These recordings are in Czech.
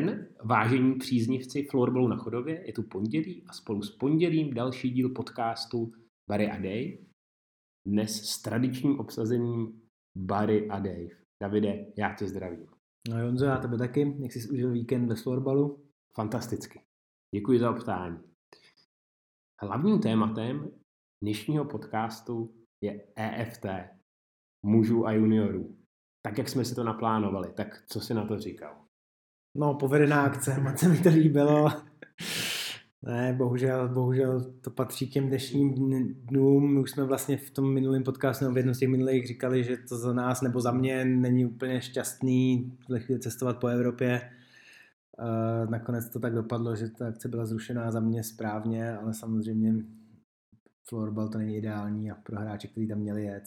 den, vážení příznivci Florbalu na Chodově, je tu pondělí a spolu s pondělím další díl podcastu Bary a Dave. Dnes s tradičním obsazením Bary a Dave. Davide, já tě zdravím. No Jonzo, já tebe taky. Jak jsi užil víkend ve Florbalu? Fantasticky. Děkuji za optání. Hlavním tématem dnešního podcastu je EFT, mužů a juniorů. Tak, jak jsme si to naplánovali, tak co jsi na to říkal? No, povedená akce, moc se mi to líbilo. Ne, bohužel to patří k těm dnešním dnům. My už jsme vlastně v tom minulém podcastu nebo v jednom z těch minulých říkali, že to za nás nebo za mě není úplně šťastný tuhle chvíli cestovat po Evropě. Nakonec to tak dopadlo, že ta akce byla zrušená za mě správně, ale samozřejmě florbal to není ideální a pro hráče, kteří tam měli jet.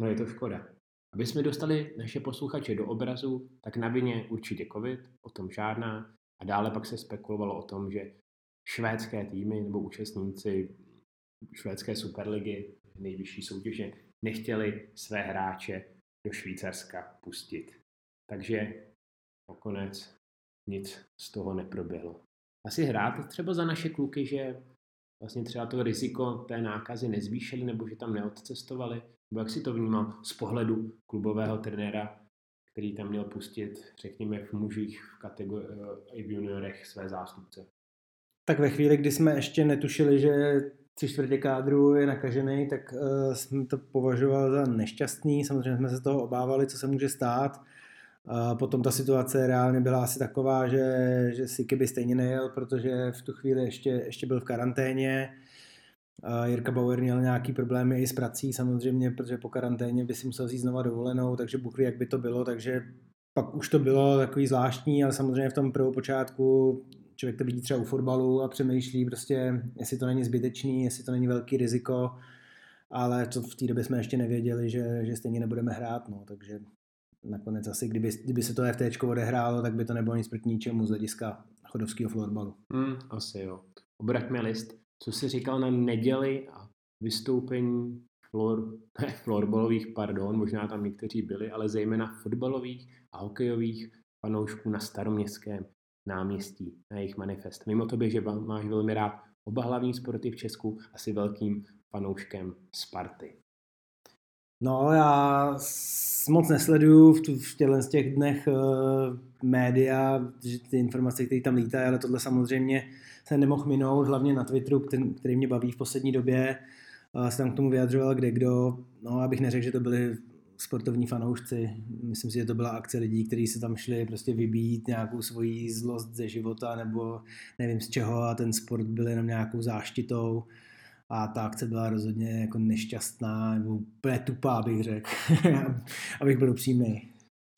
No je to škoda. Aby jsme dostali naše posluchače do obrazu, tak na vině určitě covid, o tom žádná. A dále pak se spekulovalo o tom, že švédské týmy nebo účastníci švédské superligy, nejvyšší soutěže, nechtěli své hráče do Švýcarska pustit. Takže nakonec nic z toho neproběhlo. Asi hrát třeba za naše kluky, že vlastně třeba to riziko té nákazy nezvýšili nebo že tam neodcestovali. Nebo jak si to vnímám z pohledu klubového trenéra, který tam měl pustit, řekněme, v mužích i v juniorech své zástupce. Tak ve chvíli, kdy jsme ještě netušili, že 3/4 kádru je nakažený, tak jsem to považoval za nešťastný. Samozřejmě jsme se toho obávali, co se může stát. Potom ta situace reálně byla asi taková, že Siky by stejně nejel, protože v tu chvíli ještě byl v karanténě. Jirka Bauer měl nějaký problémy i s prací samozřejmě, protože po karanténě by si musel vzít znova dovolenou, takže buchví, jak by to bylo, takže pak už to bylo takový zvláštní, ale samozřejmě v tom prvopočátku člověk to vidí třeba u fotbalu a přemýšlí prostě, jestli to není zbytečný, jestli to není velký riziko, ale to v té době jsme ještě nevěděli, že stejně nebudeme hrát, no, takže nakonec asi, kdyby se to EFTčko odehrálo, tak by to nebylo nic proti ničemu z hlediska chodovského florbalu. Asi jo. Obraťme list. Co jsi říkal na neděli a vystoupení možná tam někteří byli, ale zejména fotbalových a hokejových fanoušků na Staroměstském náměstí, na jejich manifest. Mimo tobě, že máš velmi rád oba hlavní sporty v Česku, asi velkým fanouškem Sparty. No, já moc nesleduju v těchto z těch dnech média, že ty informace, které tam lítají, ale tohle samozřejmě se nemohl minout, hlavně na Twitteru, který mě baví v poslední době, se tam k tomu vyjadřoval kdekdo, no abych neřekl, že to byli sportovní fanoušci, myslím si, že to byla akce lidí, kteří se tam šli prostě vybít nějakou svoji zlost ze života nebo nevím z čeho a ten sport byl jenom nějakou záštitou. A ta akce byla rozhodně jako nešťastná, nebo úplně tupá, bych řekl, abych byl upřímný.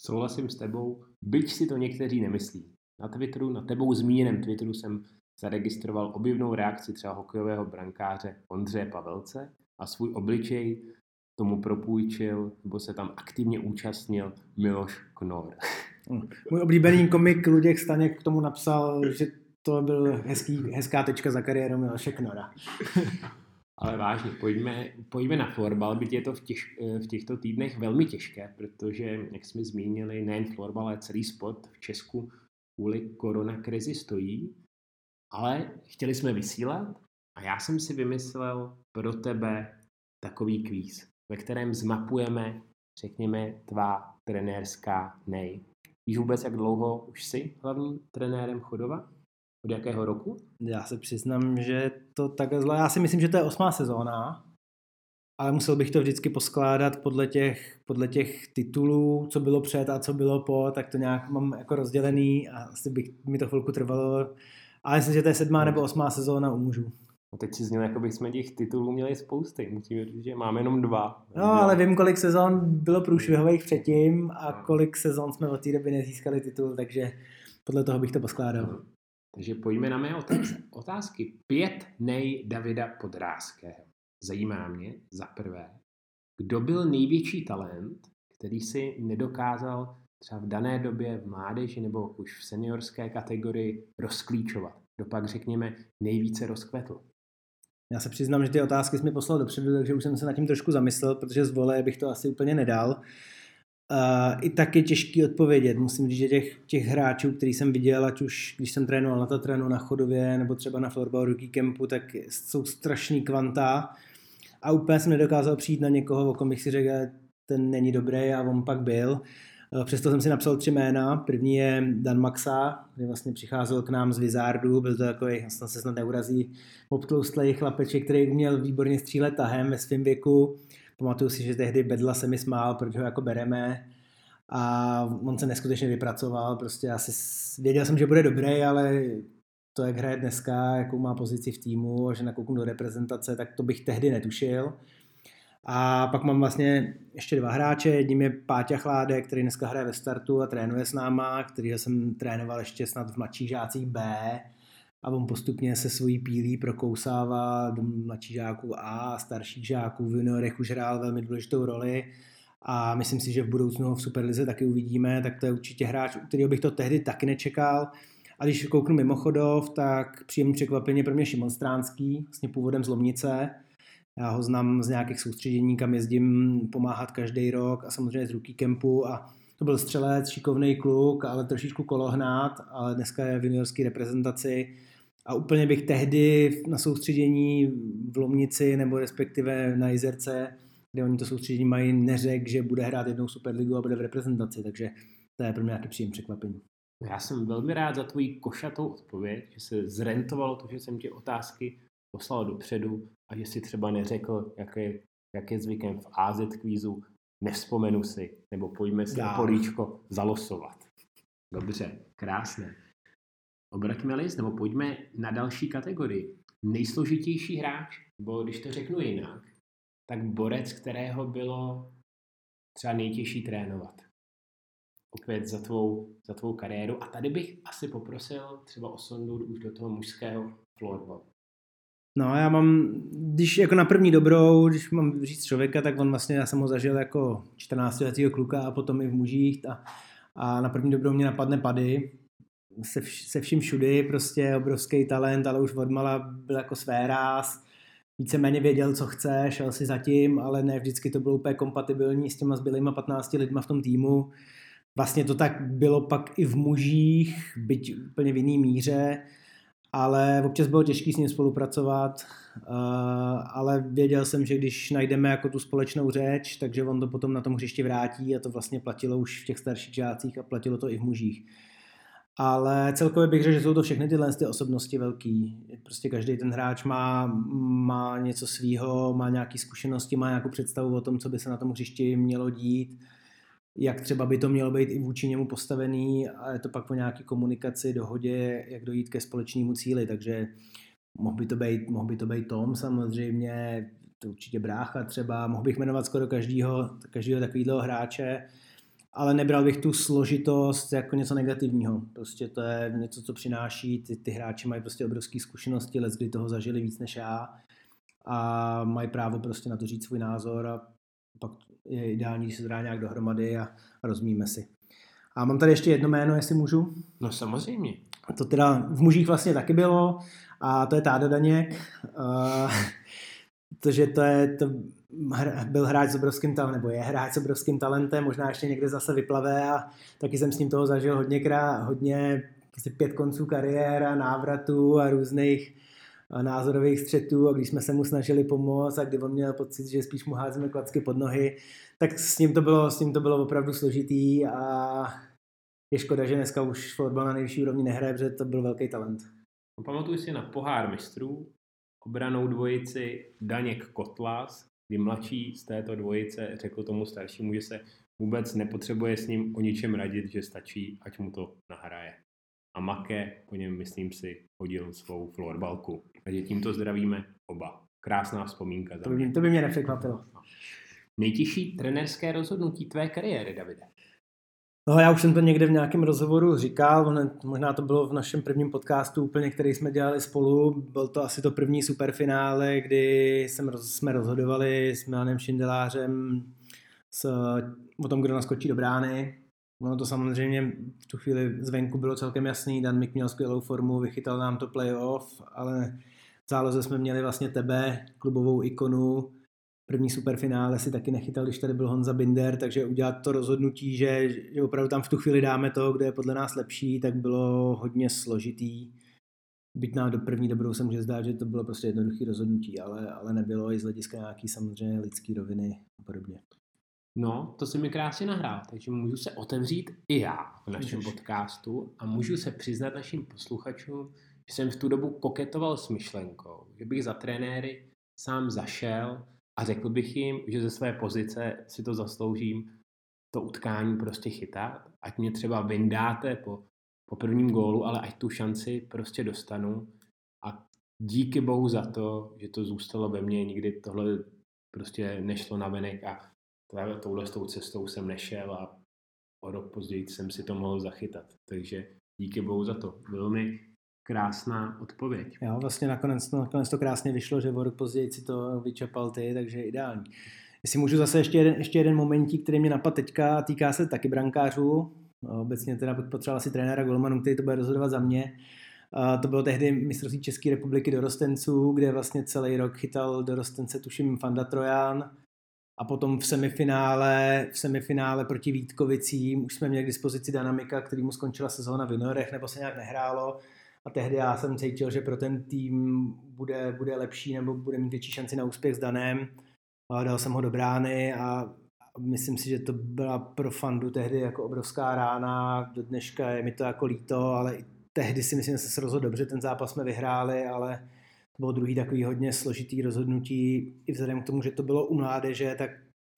Souhlasím s tebou, byť si to někteří nemyslí. Na Twitteru, na tebou zmíněném Twitteru jsem zaregistroval objevnou reakci třeba hokejového brankáře Ondřeje Pavelce a svůj obličej tomu propůjčil, nebo se tam aktivně účastnil Miloš Knor. Můj oblíbený komik Luděch Staněk k tomu napsal, že to byl hezká tečka za kariérou Miloše Knora. Ale vážně, pojďme na florbal, byť je to v těchto týdnech velmi těžké, protože, jak jsme zmínili, nejen florbal, ale celý sport v Česku kvůli koronakrizi stojí, ale chtěli jsme vysílat a já jsem si vymyslel pro tebe takový kvíz, ve kterém zmapujeme, řekněme, tvá trenérská nej. Víš vůbec, jak dlouho už jsi hlavním trenérem Chodova? Od jakého roku? Já se přiznám, že to takhle zlo. Já si myslím, že to je 8. sezóna, ale musel bych to vždycky poskládat podle těch titulů, co bylo před a co bylo po, tak to nějak mám jako rozdělený a asi mi to chvilku trvalo. Ale myslím, že to je 7. nebo 8. sezóna u mužů. No teď si zněl, jako bychom těch titulů měli spousty. Musíme říct, že máme jenom 2. No, ale vím, kolik sezón bylo průšvihových předtím a kolik sezón jsme od té doby nezískali titul, takže podle toho bych to poskládal. Takže pojďme na mé otázky. 5 nej Davida Podrázkého. Zajímá mě za prvé, kdo byl největší talent, který si nedokázal třeba v dané době v mládeži nebo už v seniorské kategorii rozklíčovat. Kdo pak, řekněme, nejvíce rozkvetl? Já se přiznám, že ty otázky jsi mi poslal dopředu, takže už jsem se nad tím trošku zamyslel, protože z vole bych to asi úplně nedal. I tak je těžký odpovědět. Musím říct, že těch hráčů, který jsem viděl, ať už když jsem trénoval na Tatranu, na Chodově, nebo třeba na Florbalu Rookie Campu, tak jsou strašný kvanta. A úplně jsem nedokázal přijít na někoho, o kom bych si řekl, ten není dobrý, a on pak byl. Přesto jsem si napsal 3 jména. První je Dan Maxa, který vlastně přicházel k nám z Vizardu. Byl to takový, se snad neurazí, obtloustlej chlapeček, který uměl výborně střílet tahem ve svém věku. Pamatuju si, že tehdy Bedla se mi smál, proč ho jako bereme. A on se neskutečně vypracoval. Prostě asi věděl jsem, že bude dobrý, ale to, jak hraje dneska, jakou má pozici v týmu a že nakouknu do reprezentace, tak to bych tehdy netušil. A pak mám vlastně ještě 2 hráče, jedním je Páťa Chládek, který dneska hraje ve Startu a trénuje s náma, kterýho jsem trénoval ještě snad v mladších žácích B, a on postupně se svojí pílí prokousává do mladších žáků A, starších žáků. V Vinorech už hrál velmi důležitou roli a myslím si, že v budoucnu ho v Superlize taky uvidíme, tak to je určitě hráč, kterýho bych to tehdy taky nečekal. A když kouknu mimo Chodov, tak příjemný překvapení pro mě Šimon Stránský, vlastně původem z Lomnice. Já ho znám z nějakých soustředění, kam jezdím pomáhat každý rok, a samozřejmě z Rookie Campu, a to byl střelec, šikovnej kluk, ale trošičku kolohnát, ale dneska je v juniorské reprezentaci a úplně bych tehdy na soustředění v Lomnici nebo respektive na Jizerce, kde oni to soustředění mají, neřekl, že bude hrát jednou Superligu a bude v reprezentaci, takže to je pro mě nějaký příjemný překvapení. Já jsem velmi rád za tvoji košatou odpověď, že se zrentovalo to, že jsem ti otázky poslal dopředu a že si třeba neřekl, jak je zvykem v AZ kvízu, nevzpomenu si, nebo pojďme si políčko zalosovat. Dobře, krásné. Pojďme na další kategorii. Nejsložitější hráč, nebo když to řeknu jinak, tak borec, kterého bylo třeba nejtěžší trénovat. Opět za tvou kariéru. A tady bych asi poprosil třeba o sondu už do toho mužského florbalu. No, já mám, když jako na první dobrou, když mám říct člověka, tak on vlastně, já jsem ho zažil jako 14letého kluka a potom i v mužích, a na první dobrou mě napadne Pady, se vším všudy, prostě obrovský talent, ale už odmala byl jako svéráz, víceméně věděl, co chce, šel si zatím, ale ne vždycky to bylo úplně kompatibilní s těma zbylejma 15 lidma v tom týmu. Vlastně to tak bylo pak i v mužích, byť úplně v jiný míře, ale občas bylo těžké s ním spolupracovat, ale věděl jsem, že když najdeme jako tu společnou řeč, takže on to potom na tom hřišti vrátí, a to vlastně platilo už v těch starších žácích a platilo to i v mužích. Ale celkově bych řekl, že jsou to všechny tyhle ty osobnosti velký. Prostě každý ten hráč má něco svýho, má nějaké zkušenosti, má nějakou představu o tom, co by se na tom hřišti mělo dít, jak třeba by to mělo být i vůči němu postavený, a je to pak po nějaké komunikaci, dohodě, jak dojít ke společnému cíli, takže mohl by to být Tom samozřejmě, to určitě brácha třeba, mohl bych jmenovat skoro každého takového hráče, ale nebral bych tu složitost jako něco negativního, prostě to je něco, co přináší, ty hráči mají prostě obrovské zkušenosti, leckdy toho zažili víc než já a mají právo prostě na to říct svůj názor, a pak je ideální, když se dá nějak dohromady a rozmíme si. A mám tady ještě jedno jméno, jestli můžu? No samozřejmě. To teda v mužích vlastně taky bylo, a to je Táda Daněk. Byl hráč s obrovským talentem, nebo je hráč s obrovským talentem, možná ještě někde zase vyplave, a taky jsem s ním toho zažil hodně 5 konců kariéra, návratu a různých názorových střetů, a když jsme se mu snažili pomoct a kdy on měl pocit, že spíš mu házíme klacky pod nohy, tak s ním to bylo opravdu složitý, a je škoda, že dneska už florbal na nejvyšší úrovni nehraje, protože to byl velký talent. Pamatuju si na pohár mistrů, obranou dvojici Daněk Kotlas, kdy mladší z této dvojice řekl tomu staršímu, že se vůbec nepotřebuje s ním o ničem radit, že stačí, ať mu to nahraje. A Make po něm, myslím si, hodil svou florbalku. Takže tímto zdravíme oba. Krásná vzpomínka. To by mě nepřekvapilo. Nejtěžší trenérské rozhodnutí tvé kariéry, Davide? No, já už jsem to někde v nějakém rozhovoru říkal, možná to bylo v našem prvním podcastu úplně, který jsme dělali spolu. Byl to asi to první superfinále, kdy jsme rozhodovali s Milanem Šindelářem o tom, kdo naskočí do brány. Ono to samozřejmě v tu chvíli zvenku bylo celkem jasný, Dan Mick měl skvělou formu, vychytal nám to playoff, ale v záloze jsme měli vlastně tebe, klubovou ikonu, První superfinále si taky nechytal, když tady byl Honza Binder, takže udělat to rozhodnutí, že opravdu tam v tu chvíli dáme to, kdo je podle nás lepší, tak bylo hodně složitý. Byť nám do první dobrou se může zdát, že to bylo prostě jednoduché rozhodnutí, ale nebylo i z hlediska nějaký samozřejmě lidský roviny a podobně. No, to si mi krásně nahrál, takže můžu se otevřít i já v našem podcastu a můžu se přiznat našim posluchačům, že jsem v tu dobu koketoval s myšlenkou, že bych za trenéry sám zašel a řekl bych jim, že ze své pozice si to zasloužím, to utkání prostě chytat, ať mě třeba vyndáte po prvním gólu, ale ať tu šanci prostě dostanu. A díky bohu za to, že to zůstalo ve mně, nikdy tohle prostě nešlo na venek a touhle cestou jsem nešel a o rok později jsem si to mohl zachytat. Takže díky bohu za to. Velmi krásná odpověď. Jo, vlastně nakonec to krásně vyšlo, že o rok později si to vyčapal ty, takže ideální. Jestli můžu zase ještě jeden momentík, který mě napadl teďka, týká se taky brankářů. Obecně teda potřeboval asi trenéra golmanů, který to bude rozhodovat za mě. To bylo tehdy mistrovství České republiky dorostenců, kde vlastně celý rok chytal dorostence tuším Fanda Trojan. A potom v semifinále proti Vítkovicím už jsme měli k dispozici Dynamika, kterýmu skončila sezóna v Vinorech, nebo se nějak nehrálo. A tehdy já jsem cítil, že pro ten tým bude lepší nebo bude mít větší šanci na úspěch s Danem. A dal jsem ho do brány a myslím si, že to byla pro Fandu tehdy jako obrovská rána. Do dneška je mi to jako líto, ale i tehdy si myslím, že se rozhodl dobře, ten zápas jsme vyhráli, ale to bylo druhý takový hodně složitý rozhodnutí. I vzhledem k tomu, že to bylo u mládeže,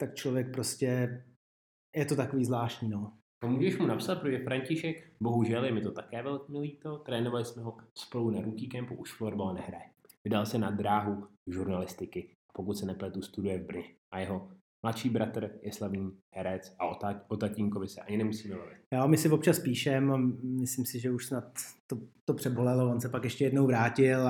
tak člověk prostě je to takový zvláštní. No. To můžeš mu napsat, protože František, bohužel je mi to také velmi líto, trénovali jsme ho spolu na rookie campu, už florbal nehraje. Vydal se na dráhu žurnalistiky, pokud se nepletu, studuje v Brně a jeho mladší bratr je slavný herec a o tatínkovi se ani nemusíme mluvit. Jo, my si občas píšeme, myslím si, že už snad to přebolelo, on se pak ještě jednou vrátil,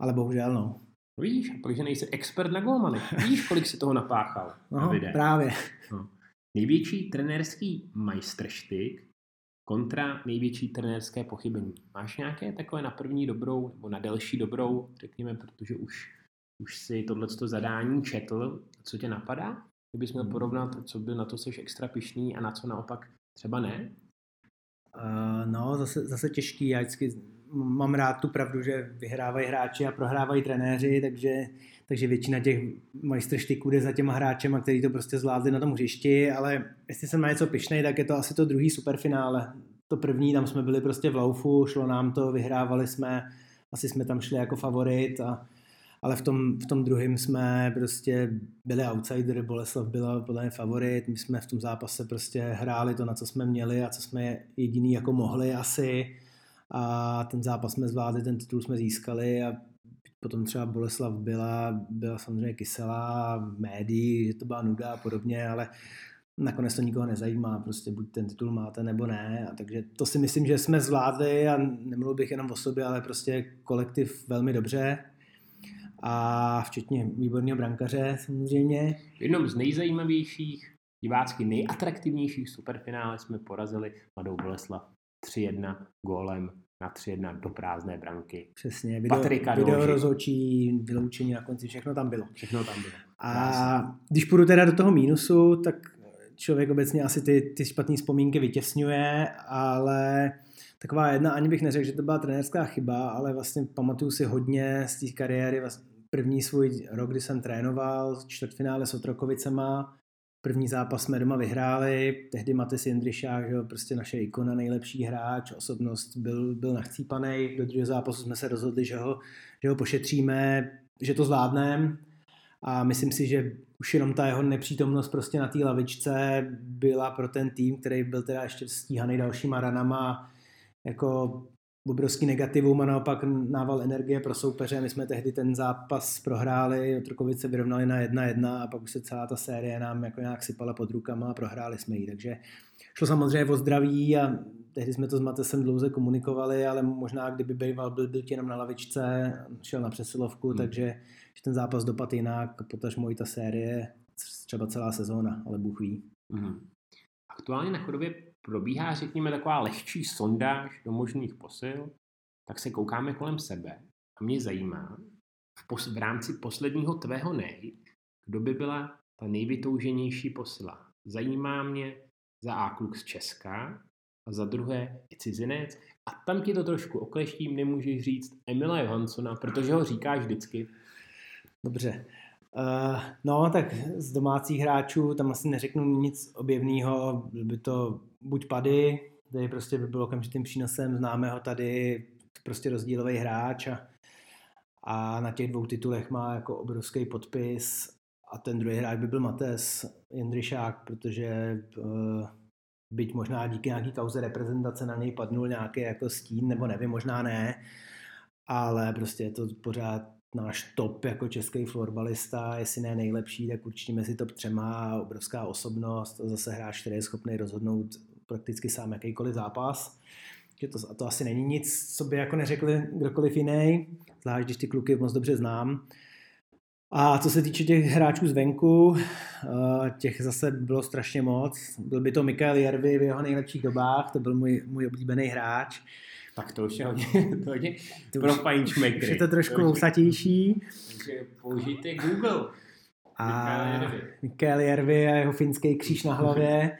ale bohužel no. Víš, protože nejsi expert na golmany. Víš, kolik si toho napáchal. No, právě. No. Největší trenérský majstrštyk kontra největší trenérské pochybení. Máš nějaké takové na první dobrou nebo na delší dobrou, řekněme, protože už si tohleto zadání četl, co tě napadá? Kdybys měl porovnat, co by na to seš extra pyšný a na co naopak třeba ne? No, zase těžký. Já vždycky mám rád tu pravdu, že vyhrávají hráči a prohrávají trenéři, takže většina těch majstrštyků jde za těma hráčema, kteří to prostě zvládli na tom hřišti, ale jestli jsem na něco pyšnej, tak je to asi to druhý superfinále. To první, tam jsme byli prostě v laufu, šlo nám to, vyhrávali jsme, asi jsme tam šli jako favorit ale v tom druhém jsme prostě byli outsider, Boleslav byla podle mě favorit, my jsme v tom zápase prostě hráli to, na co jsme měli a co jsme jediný jako mohli asi a ten zápas jsme zvládli, ten titul jsme získali a potom třeba Boleslav byla samozřejmě kyselá v médiích, že to byla nuda a podobně, ale nakonec to nikoho nezajímá, prostě buď ten titul máte nebo ne a takže to si myslím, že jsme zvládli a nemluvil bych jenom o sobě, ale prostě kolektiv velmi dobře. A včetně výborného brankaře samozřejmě. V jednom z nejzajímavějších, divácky nejatraktivnějších superfinále jsme porazili Mladou Boleslav 3-1 gólem na 3-1 do prázdné branky. Přesně, video rozhodčí, vyloučení na konci, všechno tam bylo. A když půjdu teda do toho mínusu, tak člověk obecně asi ty špatné vzpomínky vytěsňuje, ale taková jedna, ani bych neřekl, že to byla trenérská chyba, ale vlastně pamatuju si hodně z té kariéry. Vlastně první svůj rok, kdy jsem trénoval, čtvrtfinále s Otrokovicema, první zápas jsme doma vyhráli, tehdy Matěj Jindřišák, že prostě naše ikona, nejlepší hráč, osobnost byl nachcípanej, do druhého zápasu jsme se rozhodli, že ho pošetříme, že to zvládneme a myslím si, že už jenom ta jeho nepřítomnost prostě na té lavičce byla pro ten tým, který byl teda ještě stíhaný dalšíma ranama, jako obrovský negativum a naopak nával energie pro soupeře. My jsme tehdy ten zápas prohráli, Otrokovice vyrovnali na 1-1 a pak už se celá ta série nám jako nějak sypala pod rukama a prohráli jsme ji. Takže šlo samozřejmě o zdraví a tehdy jsme to s Matesem dlouze komunikovali, ale možná kdyby býval byl jenom na lavičce, šel na přesilovku, takže ten zápas dopadl jinak, potažmo i ta série, třeba celá sezóna, ale Bůh ví. Aktuálně na Chodově probíhá, řekněme, taková lehčí sondáž do možných posil, tak se koukáme kolem sebe a mě zajímá v rámci posledního tvého nej, Kdo by byla ta nejvytouženější posila? Zajímá mě za A kluk z Česka a za druhé i cizinec. A tam ti to trošku okleštím, nemůžeš říct Emila Johanssona, protože ho říkáš vždycky. Dobře. No, tak z domácích hráčů tam asi neřeknu nic objevného. By to buď Pady, tady prostě by bylo okamžitým přínosem, známe ho tady, prostě rozdílový hráč a na těch dvou titulech má jako obrovský podpis. A ten druhý hráč by byl Matěj Jindřišák, protože byť možná díky nějaký kauze reprezentace na něj padnul nějaký jako stín, nebo nevím, možná ne, ale prostě je to pořád náš top jako český florbalista, jestli ne nejlepší, tak určitě mezi top 3, obrovská osobnost, zase hráč, který je schopný rozhodnout prakticky sám jakýkoliv zápas. To asi není nic, co by jako neřekli kdokoliv jiný, zvlášť když ty kluky moc dobře znám. A co se týče těch hráčů zvenku, těch zase bylo strašně moc. Byl by to Mikael Järvi v jeho nejlepších dobách, to byl můj oblíbený hráč. Tak to už je hodně pro painčmakery. Je to trošku ousatější. Takže použijte Google. A Mikael Järvi a jeho finský kříž na hlavě.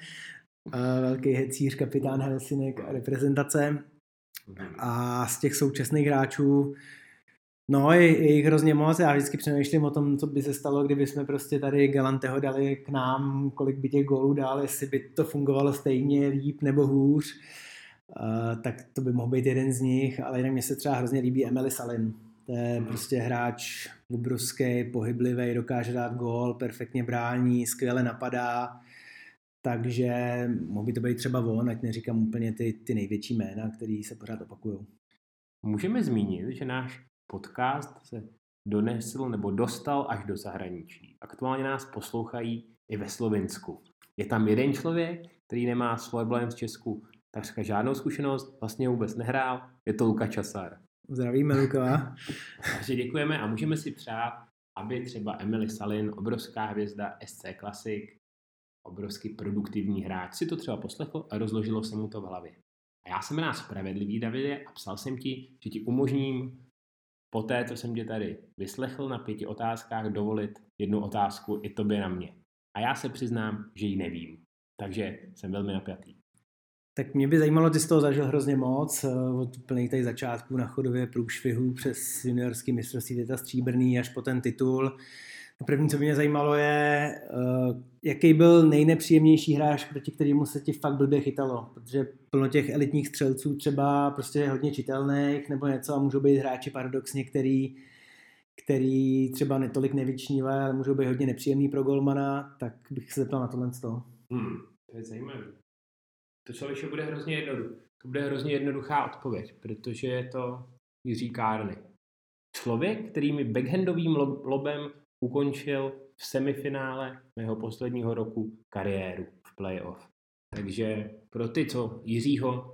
Velký hecíř, kapitán Helsinek a reprezentace. A z těch současných hráčů no, je jich hrozně moc. Já vždycky přemýšlím o tom, co by se stalo, kdyby jsme prostě tady Galanteho dali k nám, kolik by těch gólů dal, jestli by to fungovalo stejně líp nebo hůř. Tak to by mohl být jeden z nich, ale jinak mně se třeba hrozně líbí Emil Salin. To je prostě hráč obrovský, pohyblivý, dokáže dát gól, perfektně brání, skvěle napadá. Takže mohl by to být třeba on, ať neříkám úplně ty největší jména, který se pořád opakujou. Můžeme zmínit, že náš podcast se donesl nebo dostal až do zahraničí. Aktuálně nás poslouchají i ve Slovinsku. Je tam jeden člověk, který nemá s florbalem z Česku takřka žádnou zkušenost, vlastně vůbec nehrál, je to Luka Časar. Zdravíme, Luka. Takže děkujeme a můžeme si přát, aby třeba Emil Salin, obrovská hvězda SC Classic, obrovský produktivní hráč, si to třeba poslechl a rozložilo se mu to v hlavě. A já jsem nás spravedlivý, Davide, a psal jsem ti, že ti umožním poté, co jsem tě tady vyslechl na 5 otázkách, dovolit jednu otázku i tobě na mě. A já se přiznám, že ji nevím. Takže jsem velmi napjatý. Tak mě by zajímalo, ty jsi toho zažil hrozně moc, od plných tady začátků na Chodově, průšvihu přes juniorský mistrovství světa stříbrný až po ten titul. První, co mě zajímalo je, jaký byl nejnepříjemnější hráč, proti kterému se ti fakt blbě chytalo, protože plno těch elitních střelců třeba prostě je hodně čitelných nebo něco a můžou být hráči paradoxně, který třeba netolik nevyčnívají, ale můžou být hodně nepříjemný pro golmana, tak bych se zeptal na tohle z toho. To je zajímavé. To člověče bude hrozně jednoduché. To bude hrozně jednoduchá odpověď, protože je to Jiří Kárny. Člověk, který mi backhandovým lobem ukončil v semifinále mého posledního roku kariéru v playoff. Takže pro ty, co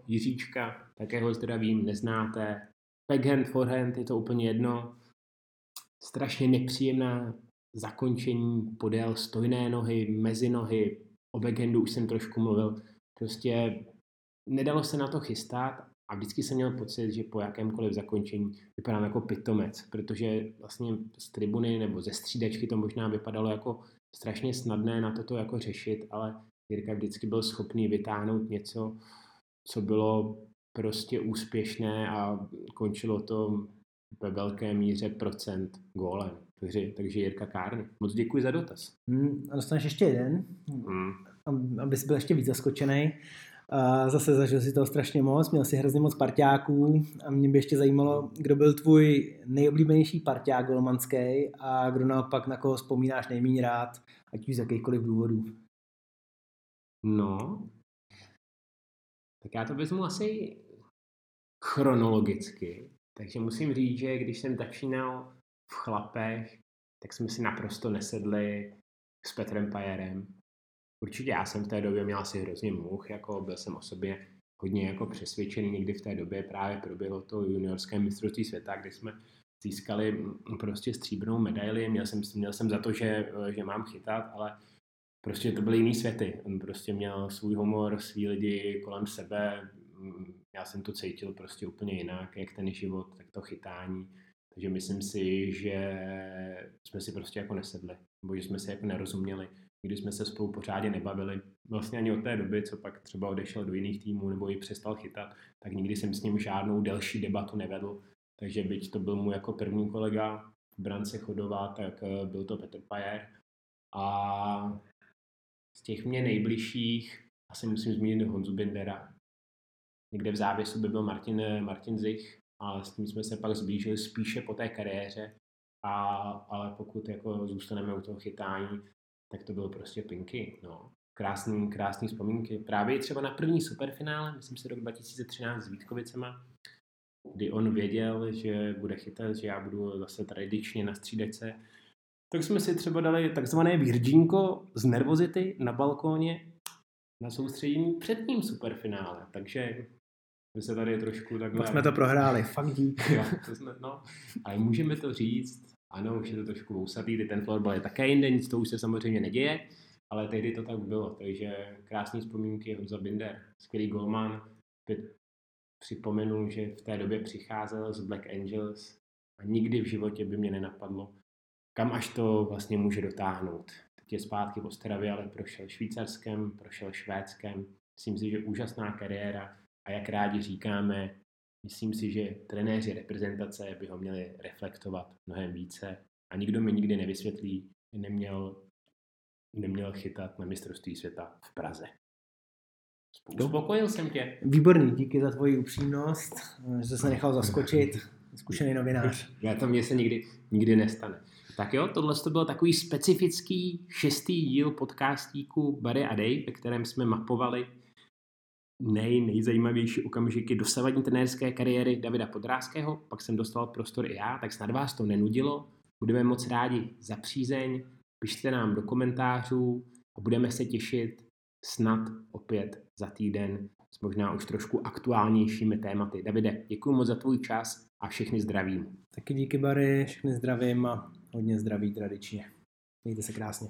Jiříčka, takého zdravím, neznáte, backhand, forehand, je to úplně jedno. Strašně nepříjemná zakončení podél stojné nohy, mezi nohy, o backhandu už jsem trošku mluvil. Prostě nedalo se na to chystat a vždycky jsem měl pocit, že po jakémkoliv zakončení vypadám jako pitomec, protože vlastně z tribuny nebo ze střídačky to možná vypadalo jako strašně snadné na toto jako řešit, ale Jirka vždycky byl schopný vytáhnout něco, co bylo prostě úspěšné a končilo to ve velké míře procent gólem. Takže Jirka Kárny. Moc děkuji za dotaz. A dostaneš ještě jeden? Aby jsi byl ještě víc zaskočený. Zase zažil si toho strašně moc, měl si hrozně moc parťáků a mě by ještě zajímalo, kdo byl tvůj nejoblíbenější parťák golmanský a kdo naopak, na koho vzpomínáš nejméně rád, ať už z jakýchkoliv důvodů. No, tak já to vezmu asi chronologicky, takže musím říct, že když jsem začínal v Chlapech, tak jsme si naprosto nesedli s Petrem Pajerem. Určitě já jsem v té době měl asi hrozně much, jako byl jsem o sobě hodně jako přesvědčený. Někdy v té době právě proběhlo to juniorské mistrovství světa, kde jsme získali prostě stříbrnou medaili. Měl jsem za to, že mám chytat, ale prostě to byly jiný světy. On prostě měl svůj humor, svý lidi kolem sebe. Já jsem to cítil prostě úplně jinak, jak ten život, tak to chytání. Takže myslím si, že jsme si prostě jako nesedli, nebo že jsme si jako nerozuměli, když jsme se spolu pořádně nebavili. Vlastně ani od té doby, co pak třeba odešel do jiných týmů nebo ji přestal chytat, tak nikdy jsem s ním žádnou delší debatu nevedl. Takže byť to byl můj jako první kolega v brance Chodová, tak byl to Petr Pajer. A z těch mě nejbližších asi musím zmínit Honzu Bindera. Někde v závěsu by byl Martin Zich a s tím jsme se pak zblížili spíše po té kariéře. Ale pokud jako zůstaneme u toho chytání, tak to bylo prostě Pinky, no. Krásný vzpomínky. Právě třeba na první superfinále, myslím si rok 2013 s Vítkovicema, kdy on věděl, že bude chytat, že já budu zase tradičně na střídačce. Tak jsme si třeba dali takzvané virginko z nervozity na balkóně na soustředění před tím superfinále. Takže my se tady trošku takhle... Pak jsme to prohráli, fakt dík. No, ale můžeme to říct... Ano, už je to trošku vousatý, kdy ten florbal je také jinde, nic to už se samozřejmě neděje, ale tehdy to tak bylo, takže krásné vzpomínky. Honza Binder, skvělý golman, připomenu, že v té době přicházel z Black Angels a nikdy v životě by mě nenapadlo, kam až to vlastně může dotáhnout. Teď je zpátky v Ostravě, ale prošel Švýcarskem, prošel Švédskem, myslím si, že úžasná kariéra a jak rádi říkáme, myslím si, že trenéři reprezentace by ho měli reflektovat mnohem více a nikdo mi nikdy nevysvětlí, že neměl chytat na mistrovství světa v Praze. Uspokojil jsem tě. Výborný, díky za tvoji upřímnost, že jsi se nechal zaskočit, zkušený novinář. Já to mně se nikdy nestane. Tak jo, tohle to byl takový specifický 6. díl podcastíku Bary a Dave, ve kterém jsme mapovali nejzajímavější okamžiky dosavadní trenérské kariéry Davida Podrázkého, pak jsem dostal prostor i já, tak snad vás to nenudilo. Budeme moc rádi za přízeň, pište nám do komentářů a budeme se těšit snad opět za týden s možná už trošku aktuálnějšími tématy. Davide, děkuji moc za tvůj čas a všechny zdravím. Taky díky Bary, všechny zdravím a hodně zdraví tradičně. Mějte se krásně.